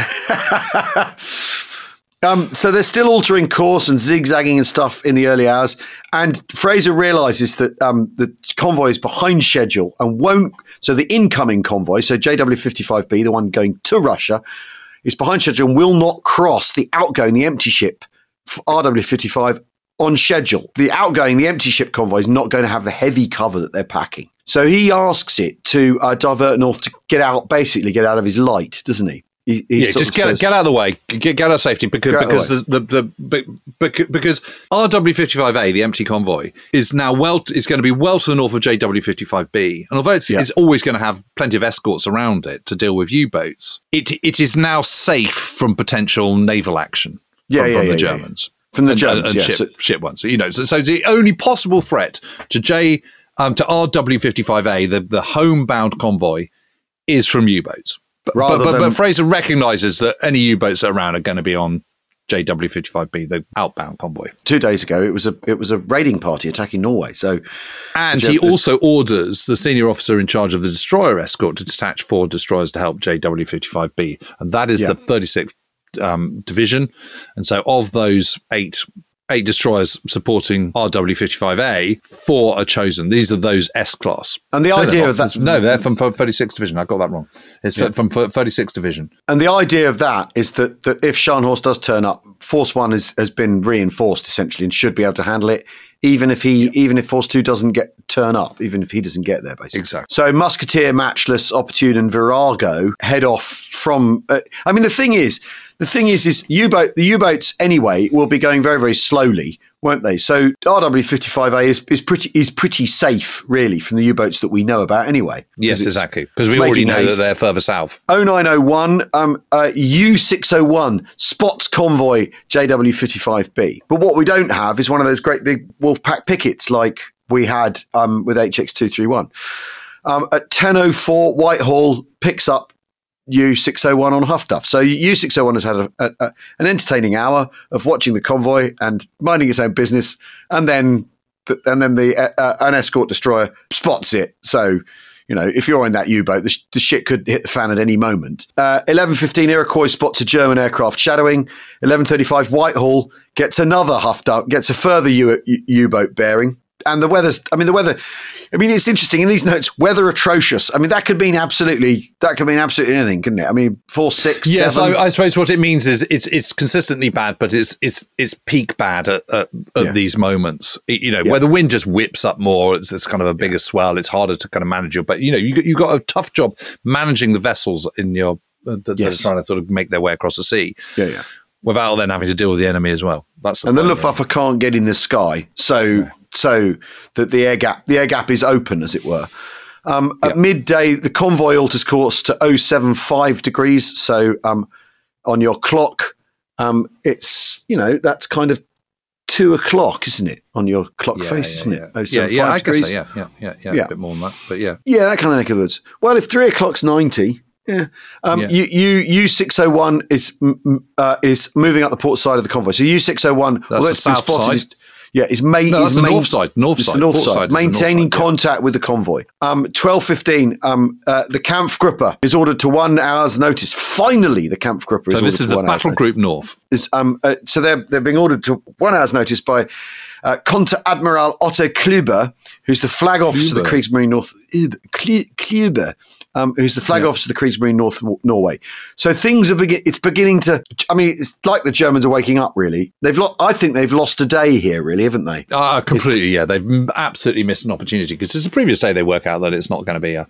um, so they're still altering course and zigzagging and stuff in the early hours. And Fraser realises that um, the convoy is behind schedule and won't. So the incoming convoy, so J W fifty-five B, the one going to Russia, is behind schedule and will not cross the outgoing, the empty ship, R W fifty-five, on schedule. The outgoing, the empty ship convoy is not going to have the heavy cover that they're packing. So he asks it to uh, divert north to get out, basically get out of his light, doesn't he? he, he yeah, just get, says, get out of the way, get, get out of safety, because because the, the, the because, because R W fifty-five A, the empty convoy, is now well is going to be well to the north of J W fifty-five B, and although it's, yeah. it's always going to have plenty of escorts around it to deal with U-boats, it it is now safe from potential naval action yeah, from, yeah, from yeah, the yeah, Germans, yeah. from the and, Germans, and, and yeah, ship, so- ship ones. You know, so, so the only possible threat to J. Um, to R W fifty-five A, the, the homebound convoy, is from U-boats. But, but, but, but Fraser recognises that any U-boats that are around are going to be on J W fifty-five B, the outbound convoy. Two days ago, it was a it was a raiding party attacking Norway. So, and German- he also orders the senior officer in charge of the destroyer escort to detach four destroyers to help J W fifty-five B, and that is yeah. the thirty-sixth um, Division. And so, of those eight. Eight destroyers supporting R W fifty-five A, four are chosen. These are those S-class. And the idea of that... No, they're from thirty-sixth Division. I got that wrong. It's yeah. from thirty-sixth Division. And the idea of that is that, that if Scharnhorst does turn up, Force One is, has been reinforced, essentially, and should be able to handle it, even if he, yeah. even if Force Two doesn't get turn up, even if he doesn't get there, basically. Exactly. So Musketeer, Matchless, Opportune, and Virago head off from... Uh, I mean, the thing is... The thing is, is U-boat, the U-boats anyway will be going very, very slowly weren't they? So R W fifty-five A is, is pretty is pretty safe, really, from the U-boats that we know about anyway. Yes, exactly, because we already know haste. that they're further south. oh nine oh one, um, uh, U six oh one spots convoy J W fifty-five B. But what we don't have is one of those great big wolf pack pickets like we had um, with H X two thirty-one. Um, at ten oh four, Whitehall picks up U six oh one on Huff Duff. So U six oh one has had a, a, a, an entertaining hour of watching the convoy and minding its own business, and then th- and then the uh, uh, an escort destroyer spots it. So, you know, if you're in that U-boat, the, sh- the shit could hit the fan at any moment. Uh, eleven fifteen, Iroquois spots a German aircraft shadowing. eleven thirty-five, Whitehall gets another Huff Duff, gets a further U- U- U-boat bearing. And the weather's, I mean, the weather, I mean, it's interesting in these notes, weather atrocious. I mean, that could mean absolutely, that could mean absolutely anything, couldn't it? I mean, four, six, yes, yeah, seven. So I, I suppose what it means is it's it's consistently bad, but it's it's it's peak bad at, at, at yeah. these moments, you know, yeah. where the wind just whips up more. It's, it's kind of a bigger yeah. swell. It's harder to kind of manage your, but you know, you, you've got a tough job managing the vessels in your, uh, that yes. are trying to sort of make their way across the sea. Yeah, yeah. Without then having to deal with the enemy as well. That's the and the Luftwaffe can't get in the sky. So, yeah. so that the air gap, the air gap is open, as it were. Um, at yep. midday, the convoy alters course to oh seven five degrees. So um, on your clock, um, it's, you know, that's kind of two o'clock, isn't it? On your clock yeah, face, yeah, isn't yeah. it? oh seven five yeah, yeah, I degrees. Guess so, yeah, yeah, yeah, yeah, yeah. A bit more than that, but yeah. Yeah, that kind of neck of the woods. Well, if three o'clock's ninety, Yeah. Um, yeah. U, U, U six oh one is uh, is moving up the port side of the convoy. So U six oh one, that's the south spotted, side. Is, yeah, is ma- no, that's the main, north side. North side. The north side. side. Maintaining north side, contact yeah. with the convoy. Um, twelve fifteen, um, uh, the Kampfgruppe is ordered to one hour's notice. Finally, the Kampfgruppe is so ordered to one hour's notice. So this is the Battle Group North. Is, um, uh, so they're, they're being ordered to one hour's notice by uh, Konteradmiral Otto Schniewind, who's the flag officer of the Kriegsmarine North. Schniewind. Um, who's the flag yeah. officer of the Kriegsmarine North Norway. So things are beginning, it's beginning to, I mean, it's like the Germans are waking up, really. They've lo- I think they've lost a day here, really, haven't they? Uh, completely, it's- yeah. They've absolutely missed an opportunity because it's the previous day they work out that it's not going to be a,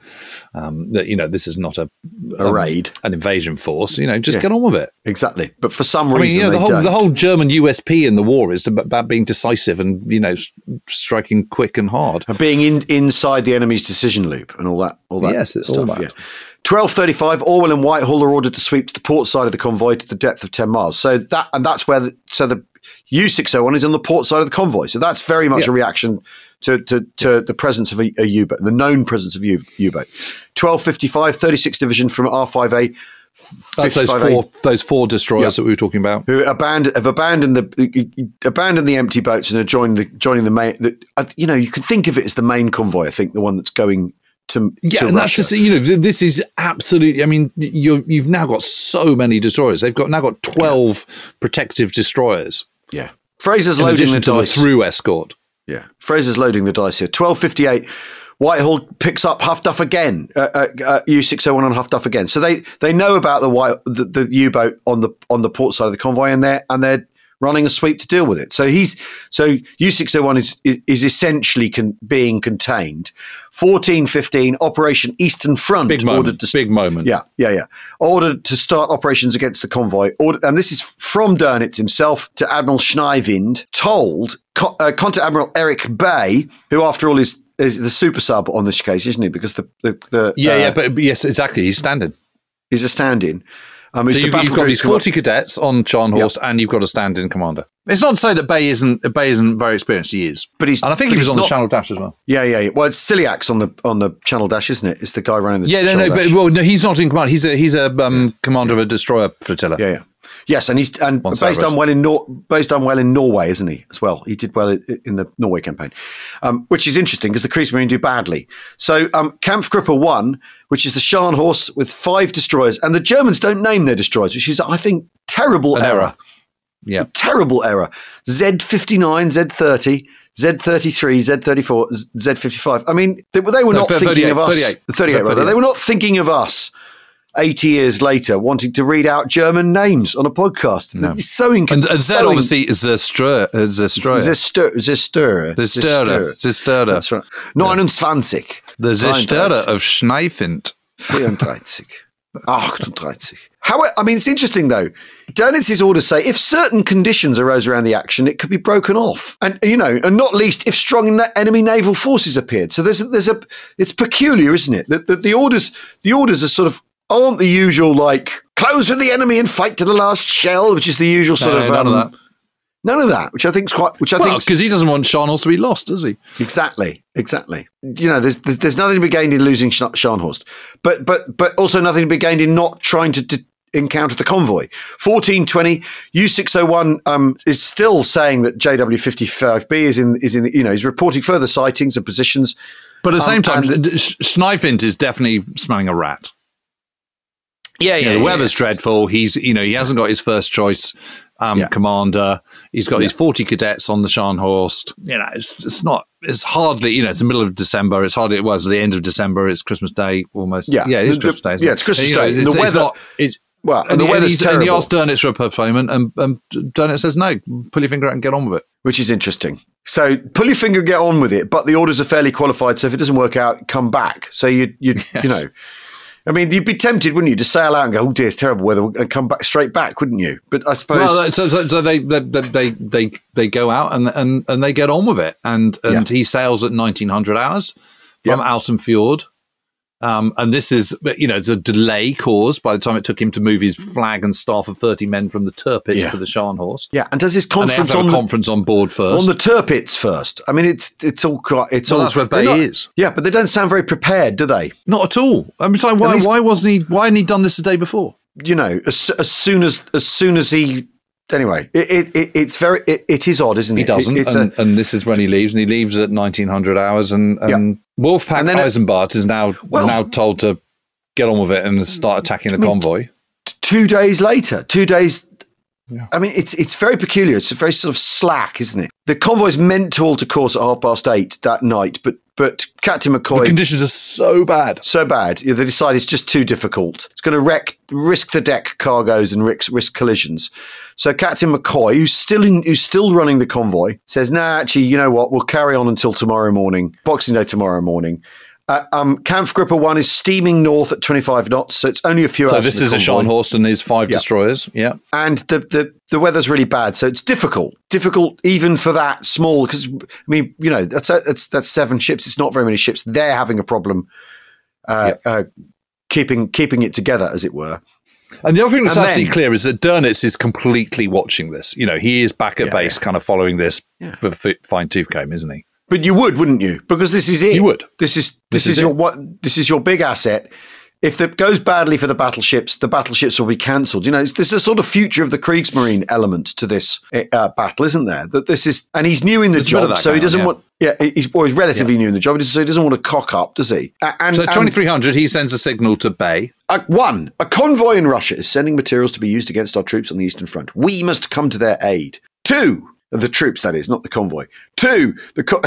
um, that, you know, this is not a, a, a raid, an invasion force, you know, just yeah. get on with it. Exactly. But for some reason, I mean, you know, the whole, don't. the whole German U S P in the war is about being decisive and, you know, striking quick and hard. And being in, inside the enemy's decision loop and all that, all that yes, it's stuff. All Yeah. twelve thirty-five, Orwell and Whitehall are ordered to sweep to the port side of the convoy to the depth of ten miles. So that, and that's where, the, so the U six oh one is on the port side of the convoy. So that's very much yeah. a reaction to, to, to yeah. the presence of a, a U-boat, the known presence of a U- U-boat. twelve fifty-five, thirty-sixth Division from R five A. That's those four, those four destroyers yeah. that we were talking about, who abandoned, have abandoned the abandoned the empty boats and are joining the joining the main. The, you know, you can think of it as the main convoy. I think the one that's going. To, yeah, to and Russia. That's just, you know, this is absolutely, I mean, you're, you've now got so many destroyers. They've got now got twelve yeah. protective destroyers. Yeah. Fraser's in loading the dice. The through escort. Yeah. Fraser's loading the dice here. twelve fifty-eight, Whitehall picks up Huff Duff again, uh, uh, uh, U six oh one on Huff Duff again. So they, they know about the, white, the the U-boat on the on the port side of the convoy, and they're, and they're running a sweep to deal with it. So he's so U six oh one is is, is essentially con, being contained. fourteen fifteen, Operation Eastern Front. Big moment. Ordered to, big moment. Yeah, yeah, yeah. Ordered to start operations against the convoy. Ordered, and this is from Dönitz himself to Admiral Schniewind, told co- uh, Contact Admiral Eric Bay, who after all is, is the super sub on this case, isn't he? Because the... the, the yeah, uh, yeah, but yes, exactly. He's stand-in. He's a stand-in. Um, so you've, you've got these forty up. cadets on Scharnhorst, yep. and you've got a stand-in commander. It's not to say that Bay isn't Bay isn't very experienced. He is, but he's and I think he was on not, the Channel Dash as well. Yeah, yeah, yeah. Well, it's Ciliac's on the on the Channel Dash, isn't it? It's the guy running the. Yeah, no, no, Dash. But well, no, he's not in command. He's a he's a um, yeah. commander of a destroyer flotilla. Yeah, yeah, yes, and he's and Bay's done well in Nor- Bay's done well in Norway, isn't he? As well, he did well in the Norway campaign, um, which is interesting because the Kriegsmarine do badly. So um, Kampfgruppe one. Which is the Scharnhorst with five destroyers, and the Germans don't name their destroyers, which is, I think, terrible An error. error. Yeah, a terrible error. Z fifty-nine, Z thirty, Z thirty-three, Z thirty-four, Z fifty-five. I mean, they, they were no, not thinking of us. thirty-eight, thirty-eight, rather. They were not thinking of us. eighty years later, wanting to read out German names on a podcast. No. It's so inconceivable. And, and Z, so obviously, is Zerstörer. Zerstörer. Zerstörer. Zerstörer. That's right. twenty-nine. Yeah. The Zerstörer of Schniewind. thirty-four. achtunddreißig. How, I mean, it's interesting, though. Dernitz's orders say if certain conditions arose around the action, it could be broken off. And, you know, and not least if strong enemy naval forces appeared. So there's a, there's a, it's peculiar, isn't it? That the, the orders, the orders are sort of, aren't the usual, like, close with the enemy and fight to the last shell, which is the usual sort no, of. None um, of that. None of that, which I think's quite, which I well, think because he doesn't want Scharnhorst to be lost, does he? Exactly, exactly. You know, there's there's nothing to be gained in losing Scharnhorst, but but but also nothing to be gained in not trying to d- encounter the convoy. fourteen twenty U six oh one um, is still saying that J W fifty-five B is in is in you know is reporting further sightings and positions, but at the same um, time, the- Schniewind is definitely smelling a rat. Yeah, yeah. You know, the weather's yeah, yeah. dreadful. He's, you know, he hasn't got his first choice um, yeah. commander. He's got yeah. his forty cadets on the Scharnhorst. You know, it's it's not. It's hardly. You know, it's the middle of December. It's hardly. It was the end of December. It's Christmas Day almost. Yeah, yeah. It is the, Christmas Day. Isn't yeah, it's Christmas it? Day. And, you know, it's, the weather. It's, it's well, and, and the weather's terrible. And he asked Durnitz for a postponement, and, and Durnitz says no. Pull your finger out and get on with it. Which is interesting. So pull your finger, get on with it. But the orders are fairly qualified. So if it doesn't work out, come back. So you you yes. you know. I mean, you'd be tempted, wouldn't you, to sail out and go, "Oh dear, it's terrible weather," and come back straight back, wouldn't you? But I suppose well, so, so, so they, they they they they go out and and, and they get on with it, and and yeah. he sails at nineteen hundred hours from yeah. Alton Fjord, um, and this is you know it's a delay caused by the time it took him to move his flag and staff of thirty men from the Tirpitz yeah. to the Scharnhorst. Yeah, and does his conference have on have the, conference on board first on the Tirpitz first? I mean, it's it's all it's well, all that's where Bay not, is. Yeah, but they don't sound very prepared, do they? Not at all. I mean, so why why wasn't he? Why hadn't he done this the day before? You know, as, as soon as as soon as he. Anyway, it, it it's very it, it is odd, isn't it? He doesn't, it, and, a, and this is when he leaves, and he leaves at nineteen hundred hours, and, and yeah. Wolfpack and Eisenbart it, is now well, now told to get on with it and start attacking the I mean, convoy. T- two days later, two days. Yeah. I mean, it's it's very peculiar. It's very sort of slack, isn't it? The convoy's meant to alter course at half past eight that night, but but Captain McCoy, the conditions are so bad, so bad. They decide it's just too difficult. It's going to wreck, risk the deck cargoes and risk, risk collisions. So Captain McCoy, who's still in, who's still running the convoy, says, "Nah, actually, you know what? We'll carry on until tomorrow morning, Boxing Day tomorrow morning." Uh, um, Kampf Gripper One is steaming north at twenty-five knots, so it's only a few so hours. So this is a Scharnhorst and his five yeah. destroyers. Yeah, and the, the the weather's really bad, so it's difficult, difficult even for that small. Because I mean, you know, that's a, that's that's seven ships. It's not very many ships. They're having a problem uh, yeah. uh, keeping keeping it together, as it were. And the other thing that's and absolutely then, clear is that Durnitz is completely watching this. You know, he is back at yeah, base, yeah. kind of following this yeah. with a fine tooth comb, isn't he? But you would, wouldn't you? Because this is it. You would. This is this, this is, is your what? This is your big asset. If it goes badly for the battleships, the battleships will be cancelled. You know, it's, there's a sort of future of the Kriegsmarine element to this uh, battle, isn't there? That this is, and he's new in the there's job, so he doesn't on, yeah. want. Yeah, he's, or he's relatively yeah. new in the job, so he doesn't want to cock up, does he? And, so at twenty-three hundred, he sends a signal to Bay. Uh, one, a convoy in Russia is sending materials to be used against our troops on the Eastern Front. We must come to their aid. Two. The troops, that is, not the convoy. Two, the co-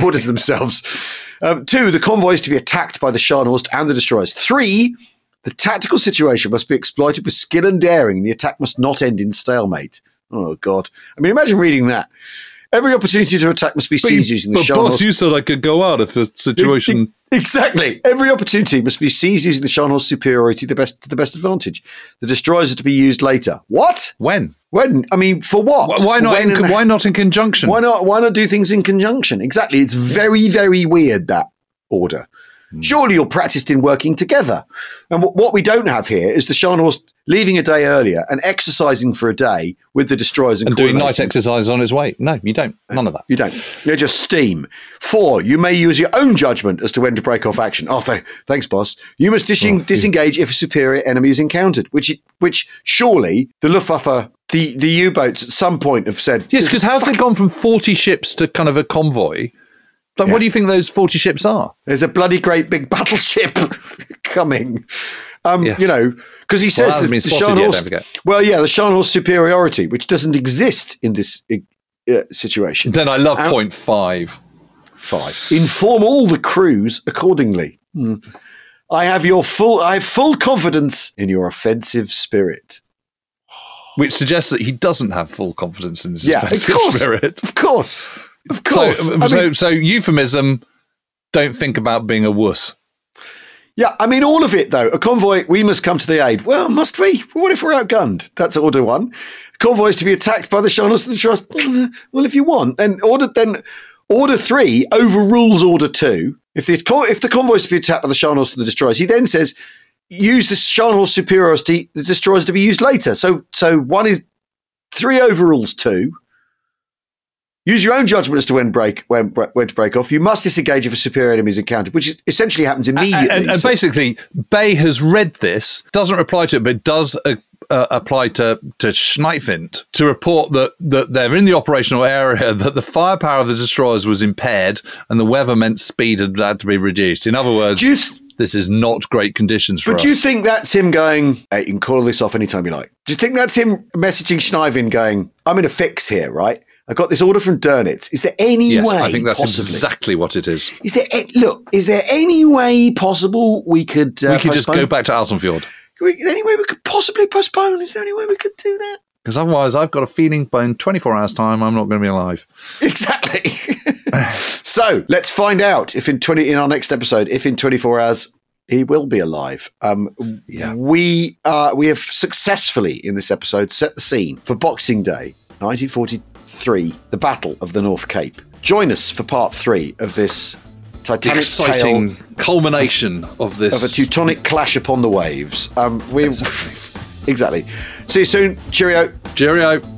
orders themselves. Um, two, the convoy is to be attacked by the Scharnhorst and the destroyers. Three, the tactical situation must be exploited with skill and daring. The attack must not end in stalemate. Oh, God. I mean, imagine reading that. Every opportunity to attack must be seized but, using the Scharnhorst. But, boss, you said I could go out if the situation... Exactly. Every opportunity must be seized using the Scharnhorst superiority the best, to the best advantage. The destroyers are to be used later. What? When? When? I mean, for what? Why not? In, why not in conjunction? Why not? Why not do things in conjunction? Exactly. It's very, very weird, that order. Mm. Surely you're practiced in working together. And w- what we don't have here is the Scharnhorst leaving a day earlier and exercising for a day with the destroyers and, and doing night exercises on its way. No, you don't. None of that. You don't. You're just steam. Four, you may use your own judgment as to when to break off action. Oh, th- thanks, boss. You must dis- oh, disengage yeah. if a superior enemy is encountered, which it, which surely the Luftwaffe, the, the U-boats at some point have said. Yes, because how's fucking- it gone from forty ships to kind of a convoy? Like, yeah. What do you think those forty ships are? There's a bloody great big battleship coming. Um, yes. You know, because he says well, that the Scharnhorst. Yet, well, yeah, the Scharnhorst superiority, which doesn't exist in this uh, situation. Then I love um, point five. Five. Inform all the crews accordingly. Mm. I have your full. I have full confidence in your offensive spirit. Which suggests that he doesn't have full confidence in his yeah, offensive of course, spirit. Of course. Of course. So, so, mean, so euphemism, don't think about being a wuss. Yeah, I mean, all of it, though. A convoy, we must come to the aid. Well, must we? What if we're outgunned? That's order one. Convoys to be attacked by the Scharnhorst and the Trust. Well, if you want. Then order then order three overrules order two. If the if the convoys to be attacked by the Scharnhorst and the Destroyers, he then says, use the Scharnhorst superiority, the Destroyers to be used later. So, so one is three overrules two. Use your own judgment as to when break when when to break off. You must disengage if a superior enemy is encountered, which essentially happens immediately. And, and, and basically, Bay has read this, doesn't reply to it, but does uh, uh, apply to to Schniewind to report that, that they're in the operational area, that the firepower of the destroyers was impaired, and the weather meant speed had, had to be reduced. In other words, th- this is not great conditions for but us. But do you think that's him going, hey, you can call this off anytime you like? Do you think that's him messaging Schniewind going, I'm in a fix here, right? I got this order from Durnitz. Is there any yes, way? Yes, I think that's possibly, exactly what it is. Is there look? Is there any way possible we could? Uh, we could postpone? Just go back to Altenfield. We, is there any way we could possibly postpone? Is there any way we could do that? Because otherwise, I've got a feeling by in twenty-four hours' time, I'm not going to be alive. Exactly. So let's find out if in twenty in our next episode, if in twenty-four hours he will be alive. Um, yeah. We uh, we have successfully in this episode set the scene for Boxing Day, nineteen forty-two. Three, the Battle of the North Cape. Join us for part three of this titanic exciting tale culmination of, of this of a Teutonic clash upon the waves. Um, we exactly. exactly. See you soon. Cheerio. Cheerio.